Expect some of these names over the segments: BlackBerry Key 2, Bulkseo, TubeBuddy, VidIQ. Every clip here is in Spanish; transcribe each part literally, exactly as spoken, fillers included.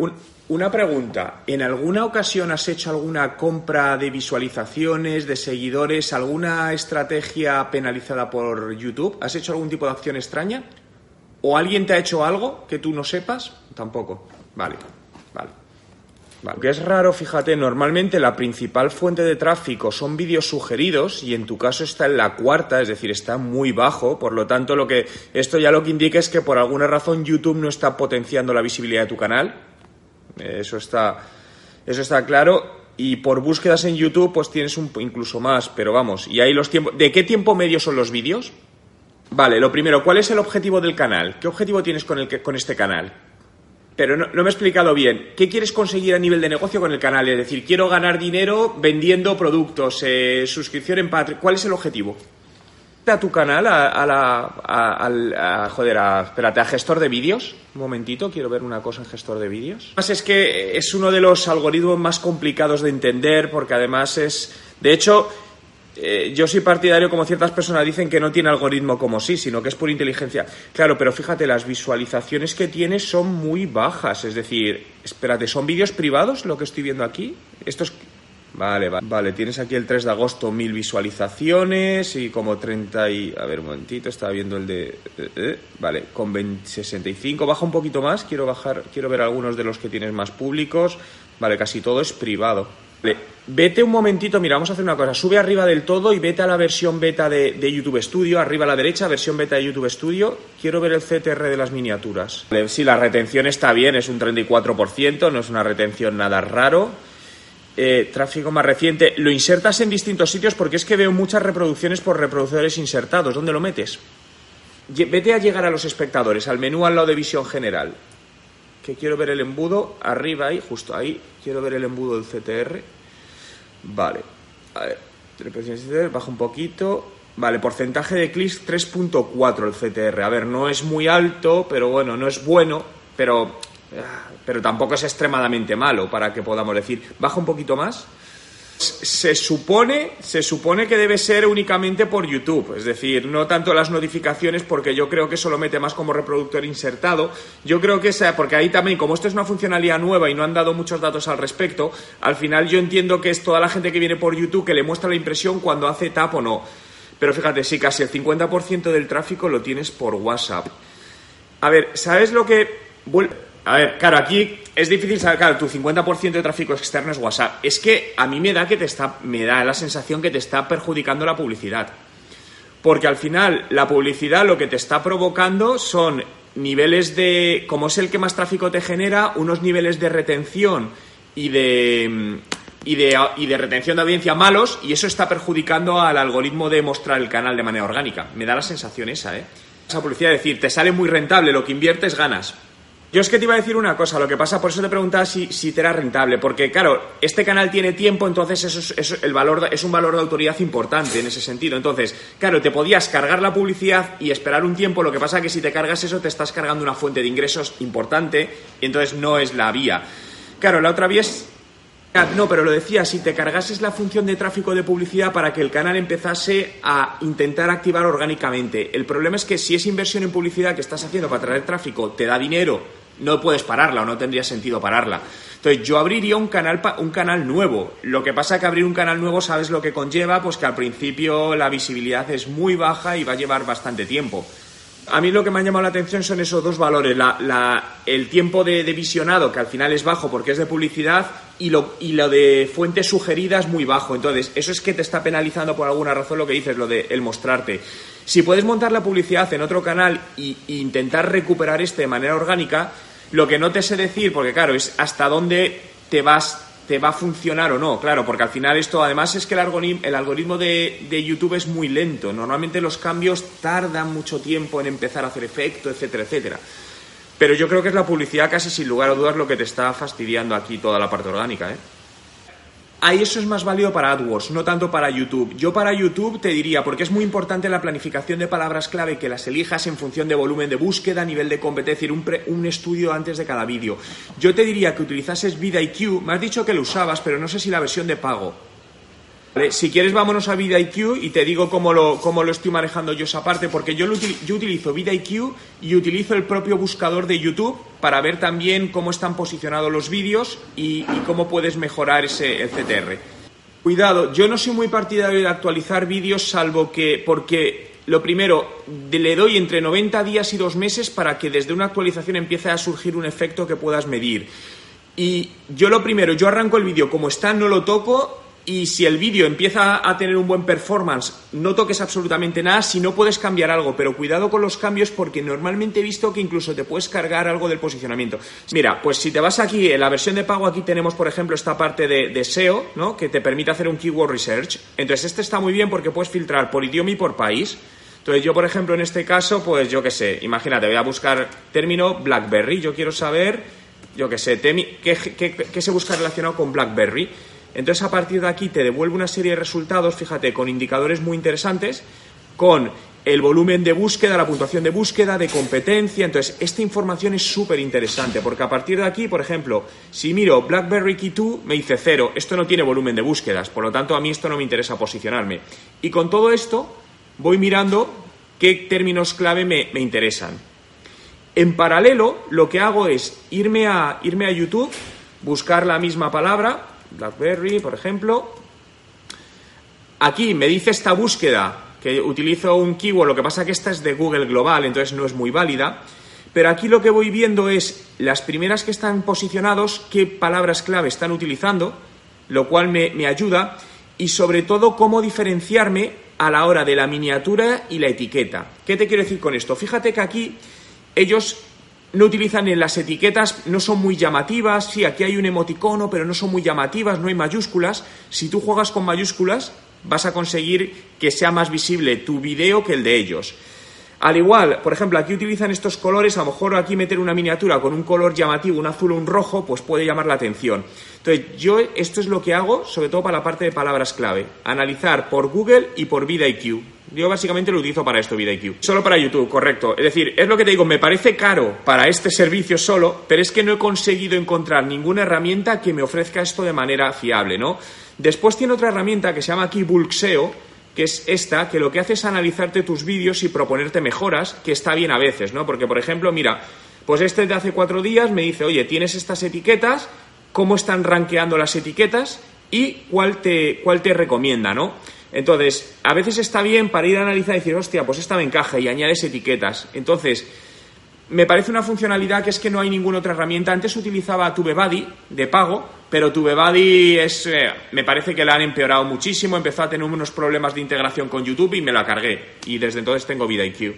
un, una pregunta. ¿En alguna ocasión has hecho alguna compra de visualizaciones, de seguidores, alguna estrategia penalizada por YouTube? ¿Has hecho algún tipo de acción extraña? ¿O alguien te ha hecho algo que tú no sepas? Tampoco. Vale, vale. Vale. Lo que es raro, fíjate, normalmente la principal fuente de tráfico son vídeos sugeridos y en tu caso está en la cuarta, es decir, está muy bajo, por lo tanto lo que esto ya lo que indica es que por alguna razón YouTube no está potenciando la visibilidad de tu canal, eso está, eso está claro, y por búsquedas en YouTube pues tienes un incluso más, pero vamos, y ahí los tiempos, ¿de qué tiempo medio son los vídeos? Vale, lo primero, ¿cuál es el objetivo del canal? ¿Qué objetivo tienes con, el, con este canal? Pero no, no me he explicado bien. ¿Qué quieres conseguir a nivel de negocio con el canal? Es decir, quiero ganar dinero vendiendo productos, eh, suscripción en Patreon. ¿Cuál es el objetivo? A tu canal, a, a la... A, a, a, joder, a, espérate, a gestor de vídeos. Un momentito, quiero ver una cosa en gestor de vídeos. Además es que es uno de los algoritmos más complicados de entender porque además es... De hecho... Eh, yo soy partidario, como ciertas personas dicen, que no tiene algoritmo como sí, sino que es por inteligencia. Claro, pero fíjate, las visualizaciones que tiene son muy bajas. Es decir, espérate, ¿son vídeos privados lo que estoy viendo aquí? Esto es... Vale, vale, vale, tienes aquí el tres de agosto mil visualizaciones y como treinta y... A ver, un momentito, estaba viendo el de... Eh, eh, vale, con sesenta y cinco, baja un poquito más, quiero bajar, quiero ver algunos de los que tienes más públicos. Vale, casi todo es privado. Vale, vete un momentito, mira, vamos a hacer una cosa, sube arriba del todo y vete a la versión beta de, de YouTube Studio, arriba a la derecha, versión beta de YouTube Studio, quiero ver el C T R de las miniaturas. Vale, sí, la retención está bien, es un treinta y cuatro por ciento, no es una retención nada raro. Eh, tráfico más reciente, lo insertas en distintos sitios porque es que veo muchas reproducciones por reproductores insertados, ¿dónde lo metes? Vete a llegar a los espectadores, al menú al lado de visión general. Que quiero ver el embudo, arriba ahí, justo ahí, quiero ver el embudo del C T R. Vale, a ver, baja un poquito. Vale, porcentaje de clics tres punto cuatro el C T R. A ver, no es muy alto, pero bueno, no es bueno, pero, pero tampoco es extremadamente malo para que podamos decir. Baja un poquito más. Se supone, se supone que debe ser únicamente por YouTube, es decir, no tanto las notificaciones porque yo creo que eso lo mete más como reproductor insertado. Yo creo que sea, porque ahí también, como esto es una funcionalidad nueva y no han dado muchos datos al respecto, al final yo entiendo que es toda la gente que viene por YouTube que le muestra la impresión cuando hace tap o no. Pero fíjate, sí, casi el cincuenta por ciento del tráfico lo tienes por WhatsApp. A ver, ¿sabes lo que...? A ver, claro, aquí es difícil saber, claro, tu cincuenta por ciento de tráfico externo es WhatsApp. Es que a mí me da que te está, me da la sensación que te está perjudicando la publicidad. Porque al final, la publicidad lo que te está provocando son niveles de, como es el que más tráfico te genera, unos niveles de retención y de, y de, y de retención de audiencia malos, y eso está perjudicando al algoritmo de mostrar el canal de manera orgánica. Me da la sensación esa, ¿eh? Esa publicidad, es decir, te sale muy rentable, lo que inviertes ganas. Yo es que te iba a decir una cosa, lo que pasa, por eso te preguntaba si, si te era rentable, porque claro, este canal tiene tiempo, entonces eso es, eso, el valor, es un valor de autoridad importante en ese sentido. Entonces, claro, te podías cargar la publicidad y esperar un tiempo, lo que pasa que si te cargas eso te estás cargando una fuente de ingresos importante, y entonces no es la vía. Claro, la otra vía es... No, pero lo decía, si te cargases la función de tráfico de publicidad para que el canal empezase a intentar activar orgánicamente. El problema es que si esa inversión en publicidad que estás haciendo para traer tráfico te da dinero, no puedes pararla o no tendría sentido pararla. Entonces yo abriría un canal, un canal nuevo. Lo que pasa es que abrir un canal nuevo, ¿sabes lo que conlleva? Pues que al principio la visibilidad es muy baja y va a llevar bastante tiempo. A mí lo que me han llamado la atención son esos dos valores, la, la, el tiempo de, de visionado, que al final es bajo porque es de publicidad, y lo, y lo de fuentes sugeridas muy bajo. Entonces, eso es que te está penalizando por alguna razón lo que dices, lo de el mostrarte. Si puedes montar la publicidad en otro canal e intentar recuperar este de manera orgánica, lo que no te sé decir, porque claro, es hasta dónde te vas... te va a funcionar o no, claro, porque al final esto, además es que el algoritmo, el algoritmo de, de YouTube es muy lento, normalmente los cambios tardan mucho tiempo en empezar a hacer efecto, etcétera, etcétera. Pero yo creo que es la publicidad casi sin lugar a dudas lo que te está fastidiando aquí toda la parte orgánica, ¿eh? Ahí eso es más válido para AdWords, no tanto para YouTube. Yo para YouTube te diría, porque es muy importante la planificación de palabras clave, que las elijas en función de volumen de búsqueda, nivel de competencia, es decir, un, pre, un estudio antes de cada vídeo. Yo te diría que utilizases VidIQ, me has dicho que lo usabas, pero no sé si la versión de pago. Vale, si quieres vámonos a VidIQ y te digo cómo lo, cómo lo estoy manejando yo esa parte, porque yo, lo util, yo utilizo VidIQ y utilizo el propio buscador de YouTube para ver también cómo están posicionados los vídeos y, y cómo puedes mejorar ese el C T R. Cuidado, yo no soy muy partidario de actualizar vídeos, salvo que, porque lo primero, le doy entre noventa días y dos meses para que desde una actualización empiece a surgir un efecto que puedas medir. Y yo lo primero, yo arranco el vídeo como está, no lo toco. Y si el vídeo empieza a tener un buen performance, no toques absolutamente nada, si no puedes cambiar algo, pero cuidado con los cambios porque normalmente he visto que incluso te puedes cargar algo del posicionamiento. Mira, pues si te vas aquí, en la versión de pago aquí tenemos, por ejemplo, esta parte de, de S E O, ¿no? Que te permite hacer un keyword research. Entonces este está muy bien porque puedes filtrar por idioma y por país. Entonces yo, por ejemplo, en este caso, pues yo qué sé, imagínate, voy a buscar término BlackBerry, yo quiero saber, yo qué sé, temi- qué, qué, qué, qué se busca relacionado con BlackBerry. Entonces, a partir de aquí te devuelve una serie de resultados, fíjate, con indicadores muy interesantes, con el volumen de búsqueda, la puntuación de búsqueda, de competencia. Entonces, esta información es súper interesante, porque a partir de aquí, por ejemplo, si miro BlackBerry Key dos, me dice cero. Esto no tiene volumen de búsquedas, por lo tanto, a mí esto no me interesa posicionarme. Y con todo esto, voy mirando qué términos clave me, me interesan. En paralelo, lo que hago es irme a, irme a YouTube, buscar la misma palabra, BlackBerry, por ejemplo. Aquí me dice esta búsqueda, que utilizo un keyword, lo que pasa que esta es de Google Global, entonces no es muy válida. Pero aquí lo que voy viendo es las primeras que están posicionados, qué palabras clave están utilizando, lo cual me, me ayuda. Y sobre todo, cómo diferenciarme a la hora de la miniatura y la etiqueta. ¿Qué te quiero decir con esto? Fíjate que aquí ellos no utilizan en las etiquetas, no son muy llamativas, sí, aquí hay un emoticono, pero no son muy llamativas, no hay mayúsculas. Si tú juegas con mayúsculas, vas a conseguir que sea más visible tu video que el de ellos. Al igual, por ejemplo, aquí utilizan estos colores, a lo mejor aquí meter una miniatura con un color llamativo, un azul o un rojo, pues puede llamar la atención. Entonces, yo esto es lo que hago, sobre todo para la parte de palabras clave, analizar por Google y por VidIQ. Yo básicamente lo utilizo para esto, VidIQ. Solo para YouTube, correcto. Es decir, es lo que te digo, me parece caro para este servicio solo, pero es que no he conseguido encontrar ninguna herramienta que me ofrezca esto de manera fiable, ¿no? Después tiene otra herramienta que se llama aquí Bulkseo, que es esta, que lo que hace es analizarte tus vídeos y proponerte mejoras, que está bien a veces, ¿no? Porque, por ejemplo, mira, pues este de hace cuatro días me dice, oye, tienes estas etiquetas, ¿cómo están rankeando las etiquetas? Y cuál te, cuál te recomienda, ¿no? Entonces, a veces está bien para ir a analizar y decir, hostia, pues esta me encaja y añades etiquetas. Entonces, me parece una funcionalidad que es que no hay ninguna otra herramienta. Antes utilizaba TubeBuddy de pago, pero TubeBuddy es, eh, me parece que la han empeorado muchísimo, empezó a tener unos problemas de integración con YouTube y me la cargué. Y desde entonces tengo VidIQ.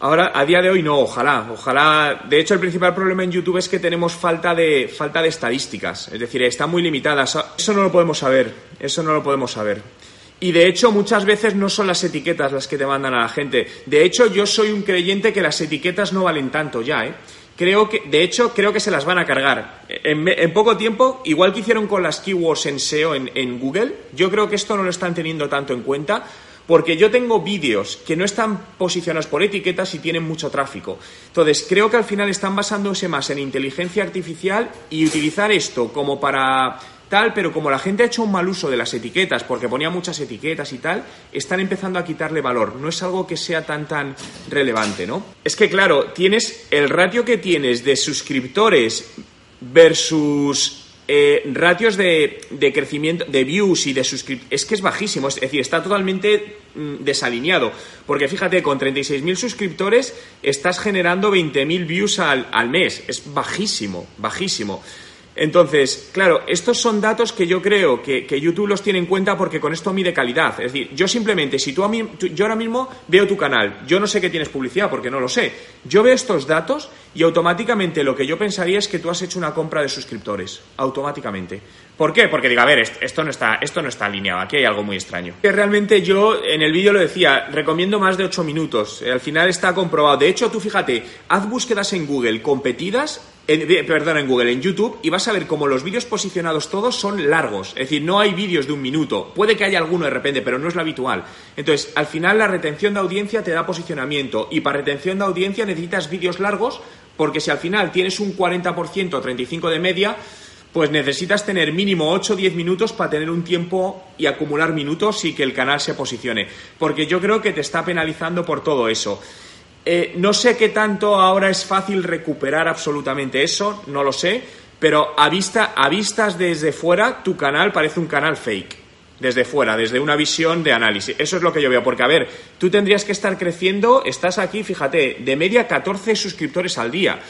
Ahora, a día de hoy no, ojalá, ojalá. De hecho, el principal problema en YouTube es que tenemos falta de, falta de estadísticas, es decir, están muy limitadas. Eso no lo podemos saber, eso no lo podemos saber. Y de hecho, muchas veces no son las etiquetas las que te mandan a la gente. De hecho, yo soy un creyente que las etiquetas no valen tanto ya, ¿eh? Creo que, de hecho, creo que se las van a cargar. En, en poco tiempo, igual que hicieron con las keywords en S E O en, en Google, yo creo que esto no lo están teniendo tanto en cuenta. Porque yo tengo vídeos que no están posicionados por etiquetas y tienen mucho tráfico. Entonces, creo que al final están basándose más en inteligencia artificial y utilizar esto como para tal, pero como la gente ha hecho un mal uso de las etiquetas, porque ponía muchas etiquetas y tal, están empezando a quitarle valor. No es algo que sea tan, tan relevante, ¿no? Es que, claro, tienes el ratio que tienes de suscriptores versus Eh, ratios de, de crecimiento, de views y de suscriptores, es que es bajísimo, es decir, está totalmente mm, desalineado, porque fíjate, con treinta y seis mil suscriptores estás generando veinte mil views al, al mes, es bajísimo, bajísimo. Entonces, claro, estos son datos que yo creo que, que YouTube los tiene en cuenta porque con esto mide calidad. Es decir, yo simplemente, si tú a mí, tú, yo ahora mismo veo tu canal, yo no sé que tienes publicidad porque no lo sé. Yo veo estos datos y automáticamente lo que yo pensaría es que tú has hecho una compra de suscriptores, automáticamente. ¿Por qué? Porque digo, a ver, esto no está, esto no está alineado, aquí hay algo muy extraño. Que realmente yo, en el vídeo lo decía, recomiendo más de ocho minutos, al final está comprobado. De hecho, tú fíjate, haz búsquedas en Google competidas, en, perdón, en Google, en YouTube, y vas a ver cómo los vídeos posicionados todos son largos. Es decir, no hay vídeos de un minuto, puede que haya alguno de repente, pero no es lo habitual. Entonces, al final la retención de audiencia te da posicionamiento, y para retención de audiencia necesitas vídeos largos, porque si al final tienes un cuarenta por ciento o treinta y cinco por ciento de media, pues necesitas tener mínimo ocho o diez minutos para tener un tiempo y acumular minutos y que el canal se posicione, porque yo creo que te está penalizando por todo eso. Eh, no sé qué tanto ahora es fácil recuperar absolutamente eso, no lo sé, pero a, vista, a vistas desde fuera, tu canal parece un canal fake, desde fuera, desde una visión de análisis. Eso es lo que yo veo, porque a ver, tú tendrías que estar creciendo, estás aquí, fíjate, de media catorce suscriptores al día.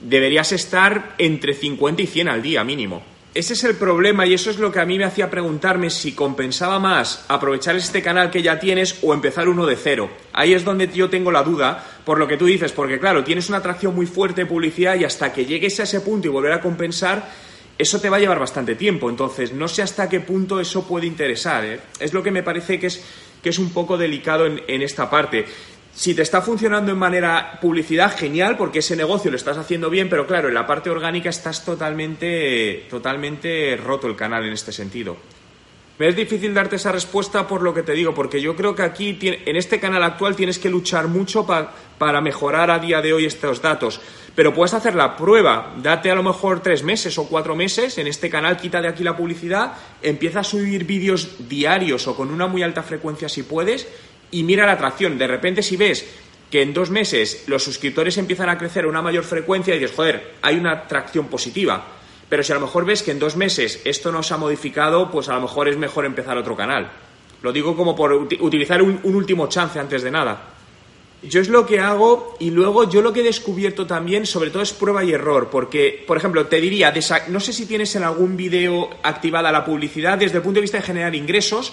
Deberías estar entre cincuenta y cien al día mínimo. Ese es el problema y eso es lo que a mí me hacía preguntarme si compensaba más aprovechar este canal que ya tienes o empezar uno de cero. Ahí es donde yo tengo la duda, por lo que tú dices, porque claro, tienes una atracción muy fuerte de publicidad y hasta que llegues a ese punto y volver a compensar, eso te va a llevar bastante tiempo. Entonces, no sé hasta qué punto eso puede interesar, ¿eh? Es lo que me parece que es, que es un poco delicado en, en esta parte. Si te está funcionando en manera publicidad, genial, porque ese negocio lo estás haciendo bien, pero claro, en la parte orgánica estás totalmente, totalmente roto el canal en este sentido. Me es difícil darte esa respuesta por lo que te digo, porque yo creo que aquí, en este canal actual, tienes que luchar mucho pa, para mejorar a día de hoy estos datos. Pero puedes hacer la prueba, date a lo mejor tres meses o cuatro meses, en este canal quita de aquí la publicidad, empieza a subir vídeos diarios o con una muy alta frecuencia si puedes, y mira la atracción. De repente, si ves que en dos meses los suscriptores empiezan a crecer a una mayor frecuencia y dices, joder, hay una atracción positiva. Pero si a lo mejor ves que en dos meses esto no se ha modificado, pues a lo mejor es mejor empezar otro canal. Lo digo como por utilizar un, un último chance antes de nada. Yo es lo que hago y luego yo lo que he descubierto también, sobre todo, es prueba y error. Porque, por ejemplo, te diría, no sé si tienes en algún vídeo activada la publicidad desde el punto de vista de generar ingresos.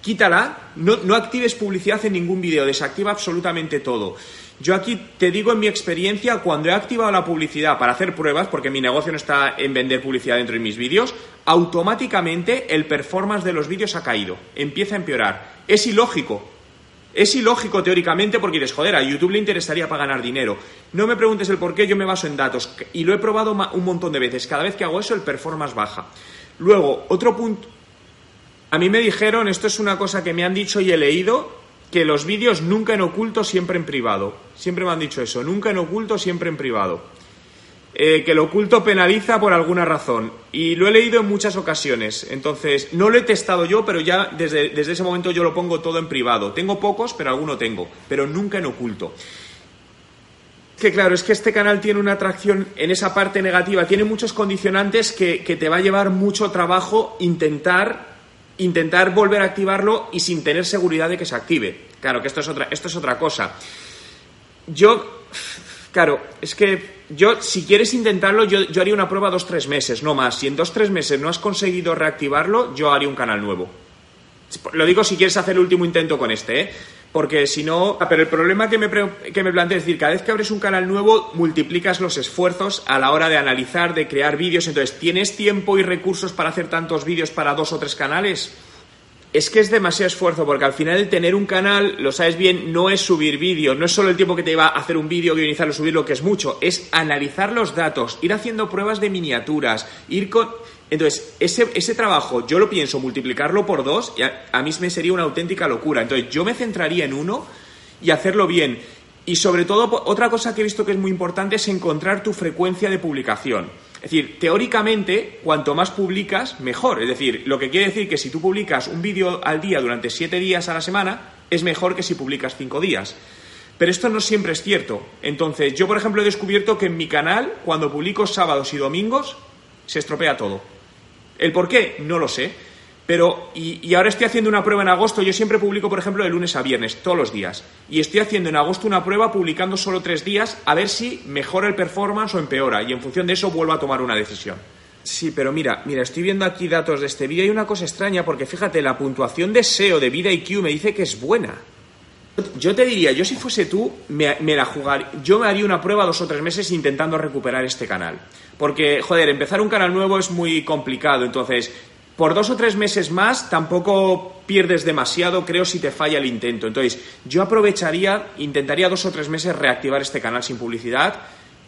Quítala, no, no actives publicidad en ningún vídeo, desactiva absolutamente todo. Yo aquí te digo en mi experiencia, cuando he activado la publicidad para hacer pruebas, porque mi negocio no está en vender publicidad dentro de mis vídeos, automáticamente el performance de los vídeos ha caído, empieza a empeorar. Es ilógico, es ilógico teóricamente porque dices, joder, a YouTube le interesaría para ganar dinero. No me preguntes el por qué, yo me baso en datos y lo he probado un montón de veces. Cada vez que hago eso el performance baja. Luego, otro punto. A mí me dijeron, esto es una cosa que me han dicho y he leído, que los vídeos nunca en oculto, siempre en privado. Siempre me han dicho eso, nunca en oculto, siempre en privado. Eh, que lo oculto penaliza por alguna razón. Y lo he leído en muchas ocasiones. Entonces, no lo he testado yo, pero ya desde, desde ese momento yo lo pongo todo en privado. Tengo pocos, pero alguno tengo. Pero nunca en oculto. Que claro, es que este canal tiene una atracción en esa parte negativa. Tiene muchos condicionantes que, que te va a llevar mucho trabajo intentar... intentar volver a activarlo y sin tener seguridad de que se active. Claro, que esto es otra, esto es otra cosa. Yo, claro, es que yo, si quieres intentarlo, yo, yo haría una prueba dos, tres meses, no más. Si en dos, tres meses no has conseguido reactivarlo, yo haría un canal nuevo. Lo digo si quieres hacer el último intento con este, ¿eh? Porque si no... Pero el problema que me, que me planteo es decir, cada vez que abres un canal nuevo, multiplicas los esfuerzos a la hora de analizar, de crear vídeos. Entonces, ¿tienes tiempo y recursos para hacer tantos vídeos para dos o tres canales? Es que es demasiado esfuerzo, porque al final el tener un canal, lo sabes bien, no es subir vídeos. No es solo el tiempo que te lleva a hacer un vídeo, guionizarlo, subirlo, que es mucho. Es analizar los datos, ir haciendo pruebas de miniaturas, ir con... Entonces, ese, ese trabajo, yo lo pienso, multiplicarlo por dos, y a, a mí me sería una auténtica locura. Entonces, yo me centraría en uno y hacerlo bien. Y sobre todo, otra cosa que he visto que es muy importante es encontrar tu frecuencia de publicación. Es decir, teóricamente, cuanto más publicas, mejor. Es decir, lo que quiere decir que si tú publicas un vídeo al día durante siete días a la semana, es mejor que si publicas cinco días. Pero esto no siempre es cierto. Entonces, yo, por ejemplo, he descubierto que en mi canal, cuando publico sábados y domingos, se estropea todo. ¿El por qué? No lo sé. Pero, y, y ahora estoy haciendo una prueba en agosto. Yo siempre publico, por ejemplo, de lunes a viernes, todos los días. Y estoy haciendo en agosto una prueba publicando solo tres días a ver si mejora el performance o empeora. Y en función de eso vuelvo a tomar una decisión. Sí, pero mira, mira, estoy viendo aquí datos de este vídeo y hay una cosa extraña porque, fíjate, la puntuación de S E O de VidIQ me dice que es buena. Yo te diría, yo si fuese tú, me, me la jugaría. Yo me haría una prueba dos o tres meses intentando recuperar este canal. Porque, joder, empezar un canal nuevo es muy complicado. Entonces, por dos o tres meses más tampoco pierdes demasiado, creo, si te falla el intento. Entonces, yo aprovecharía, intentaría dos o tres meses reactivar este canal sin publicidad.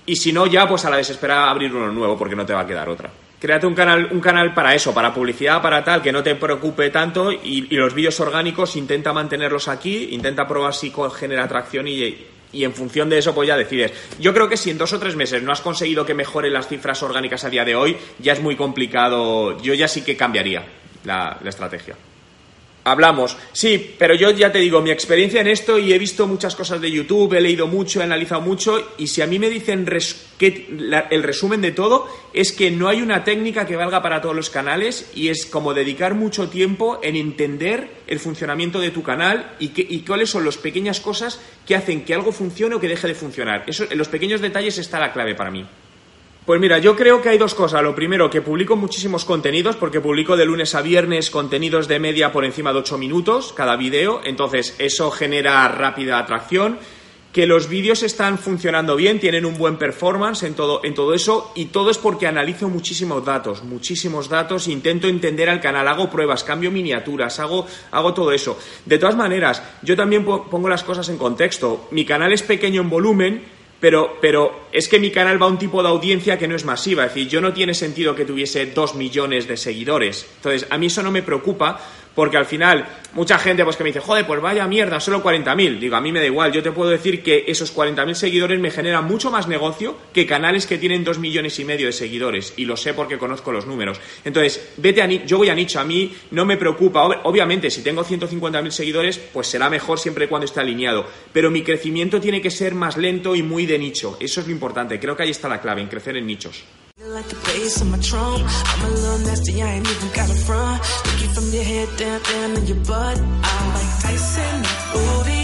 Y si no, ya pues a la desesperada abrir uno nuevo porque no te va a quedar otra. Créate un canal, un canal para eso, para publicidad, para tal, que no te preocupe tanto. Y, y los vídeos orgánicos, intenta mantenerlos aquí, intenta probar si genera atracción y... y en función de eso pues ya decides. Yo creo que si en dos o tres meses no has conseguido que mejoren las cifras orgánicas a día de hoy, ya es muy complicado. Yo ya sí que cambiaría la, la estrategia. Hablamos, sí, pero yo ya te digo mi experiencia en esto, y he visto muchas cosas de YouTube, he leído mucho, he analizado mucho, y si a mí me dicen res, que la, el resumen de todo es que no hay una técnica que valga para todos los canales, y es como dedicar mucho tiempo en entender el funcionamiento de tu canal y, que, y cuáles son las pequeñas cosas que hacen que algo funcione o que deje de funcionar. Eso, en los pequeños detalles está la clave para mí. Pues mira, yo creo que hay dos cosas. Lo primero, que publico muchísimos contenidos, porque publico de lunes a viernes contenidos de media por encima de ocho minutos cada vídeo, entonces eso genera rápida atracción. Que los vídeos están funcionando bien, tienen un buen performance en todo, en todo eso, y todo es porque analizo muchísimos datos, muchísimos datos, intento entender al canal, hago pruebas, cambio miniaturas, hago, hago todo eso. De todas maneras, yo también pongo las cosas en contexto. Mi canal es pequeño en volumen, Pero, pero es que mi canal va a un tipo de audiencia que no es masiva. Es decir, yo no tiene sentido que tuviese dos millones de seguidores. Entonces, a mí eso no me preocupa, porque al final, mucha gente pues que me dice, joder, pues vaya mierda, solo cuarenta mil. Digo, a mí me da igual. Yo te puedo decir que esos cuarenta mil seguidores me generan mucho más negocio que canales que tienen dos millones y medio de seguidores. Y lo sé porque conozco los números. Entonces, vete a ni- yo voy a nicho. A mí no me preocupa. Ob- obviamente, si tengo ciento cincuenta mil seguidores, pues será mejor siempre y cuando esté alineado. Pero mi crecimiento tiene que ser más lento y muy de nicho. Eso es lo importante. Creo que ahí está la clave, en crecer en nichos. Like the bass on my trunk, I'm a little nasty, I ain't even got a front. Take you from your head down, down in your butt. I'm like Tyson, booty.